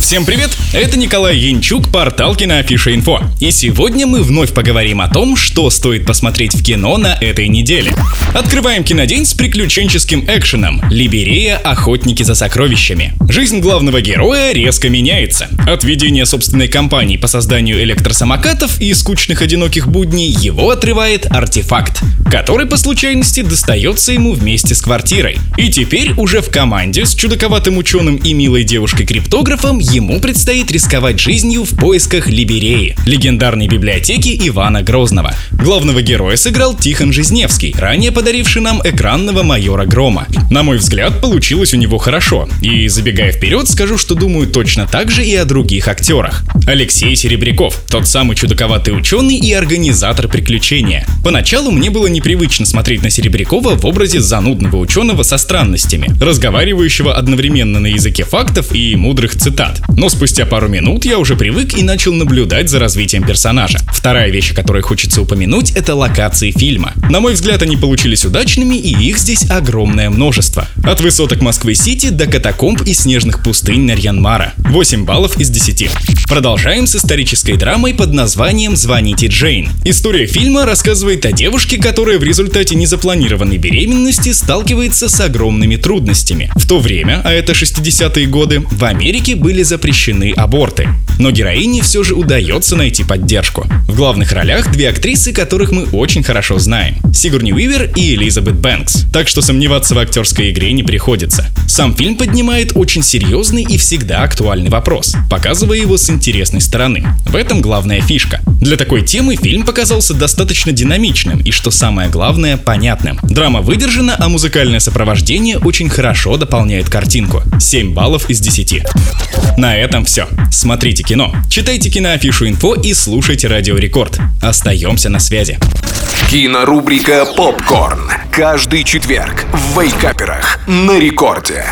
Всем привет! Это Николай Янчук, портал Киноафиша.Инфо. И сегодня мы вновь поговорим о том, что стоит посмотреть в кино на этой неделе. Открываем кинодень с приключенческим экшеном «Либерея: Охотники за сокровищами». Жизнь главного героя резко меняется. От ведения собственной компании по созданию электросамокатов и скучных одиноких будней его отрывает артефакт, который по случайности достается ему вместе с квартирой. И теперь уже в команде с чудаковатым ученым и милой девушкой-криптографом ему предстоит рисковать жизнью в поисках Либереи, легендарной библиотеки Ивана Грозного. Главного героя сыграл Тихон Жизневский, ранее подаривший нам экранного майора Грома. На мой взгляд, получилось у него хорошо. И забегая вперед, скажу, что думаю точно так же и о других актерах. Алексей Серебряков, тот самый чудаковатый ученый и организатор приключения. Поначалу мне было непривычно смотреть на Серебрякова в образе занудного ученого со странностями, разговаривающего одновременно на языке фактов и мудрых цитат. Но спустя пару минут я уже привык и начал наблюдать за развитием персонажа. Вторая вещь, о которой хочется упомянуть, это локации фильма. На мой взгляд, они получились удачными, и их здесь огромное множество. От высоток Москвы-Сити до катакомб и снежных пустынь Нарьянмара. 8 баллов из 10. Продолжаем с исторической драмой под названием «Звоните, Джейн». История фильма рассказывает о девушке, которая в результате незапланированной беременности сталкивается с огромными трудностями. В то время, а это 60-е годы, в Америке были запрещены аборты. Но героине все же удается найти поддержку. В главных ролях две актрисы, которых мы очень хорошо знаем — Сигурни Уивер и Элизабет Бэнкс. Так что сомневаться в актерской игре не приходится. Сам фильм поднимает очень серьезный и всегда актуальный вопрос, показывая его с интересной стороны. В этом главная фишка. Для такой темы фильм показался достаточно динамичным и, что самое главное, понятным. Драма выдержана, а музыкальное сопровождение очень хорошо дополняет картинку. 7 баллов из 10. На этом все. Смотрите кино, читайте Киноафишу.Инфо и слушайте Радио Рекорд. Остаемся на связи. Кинорубрика «Попкорн». Каждый четверг в Вейкаперах на Рекорде.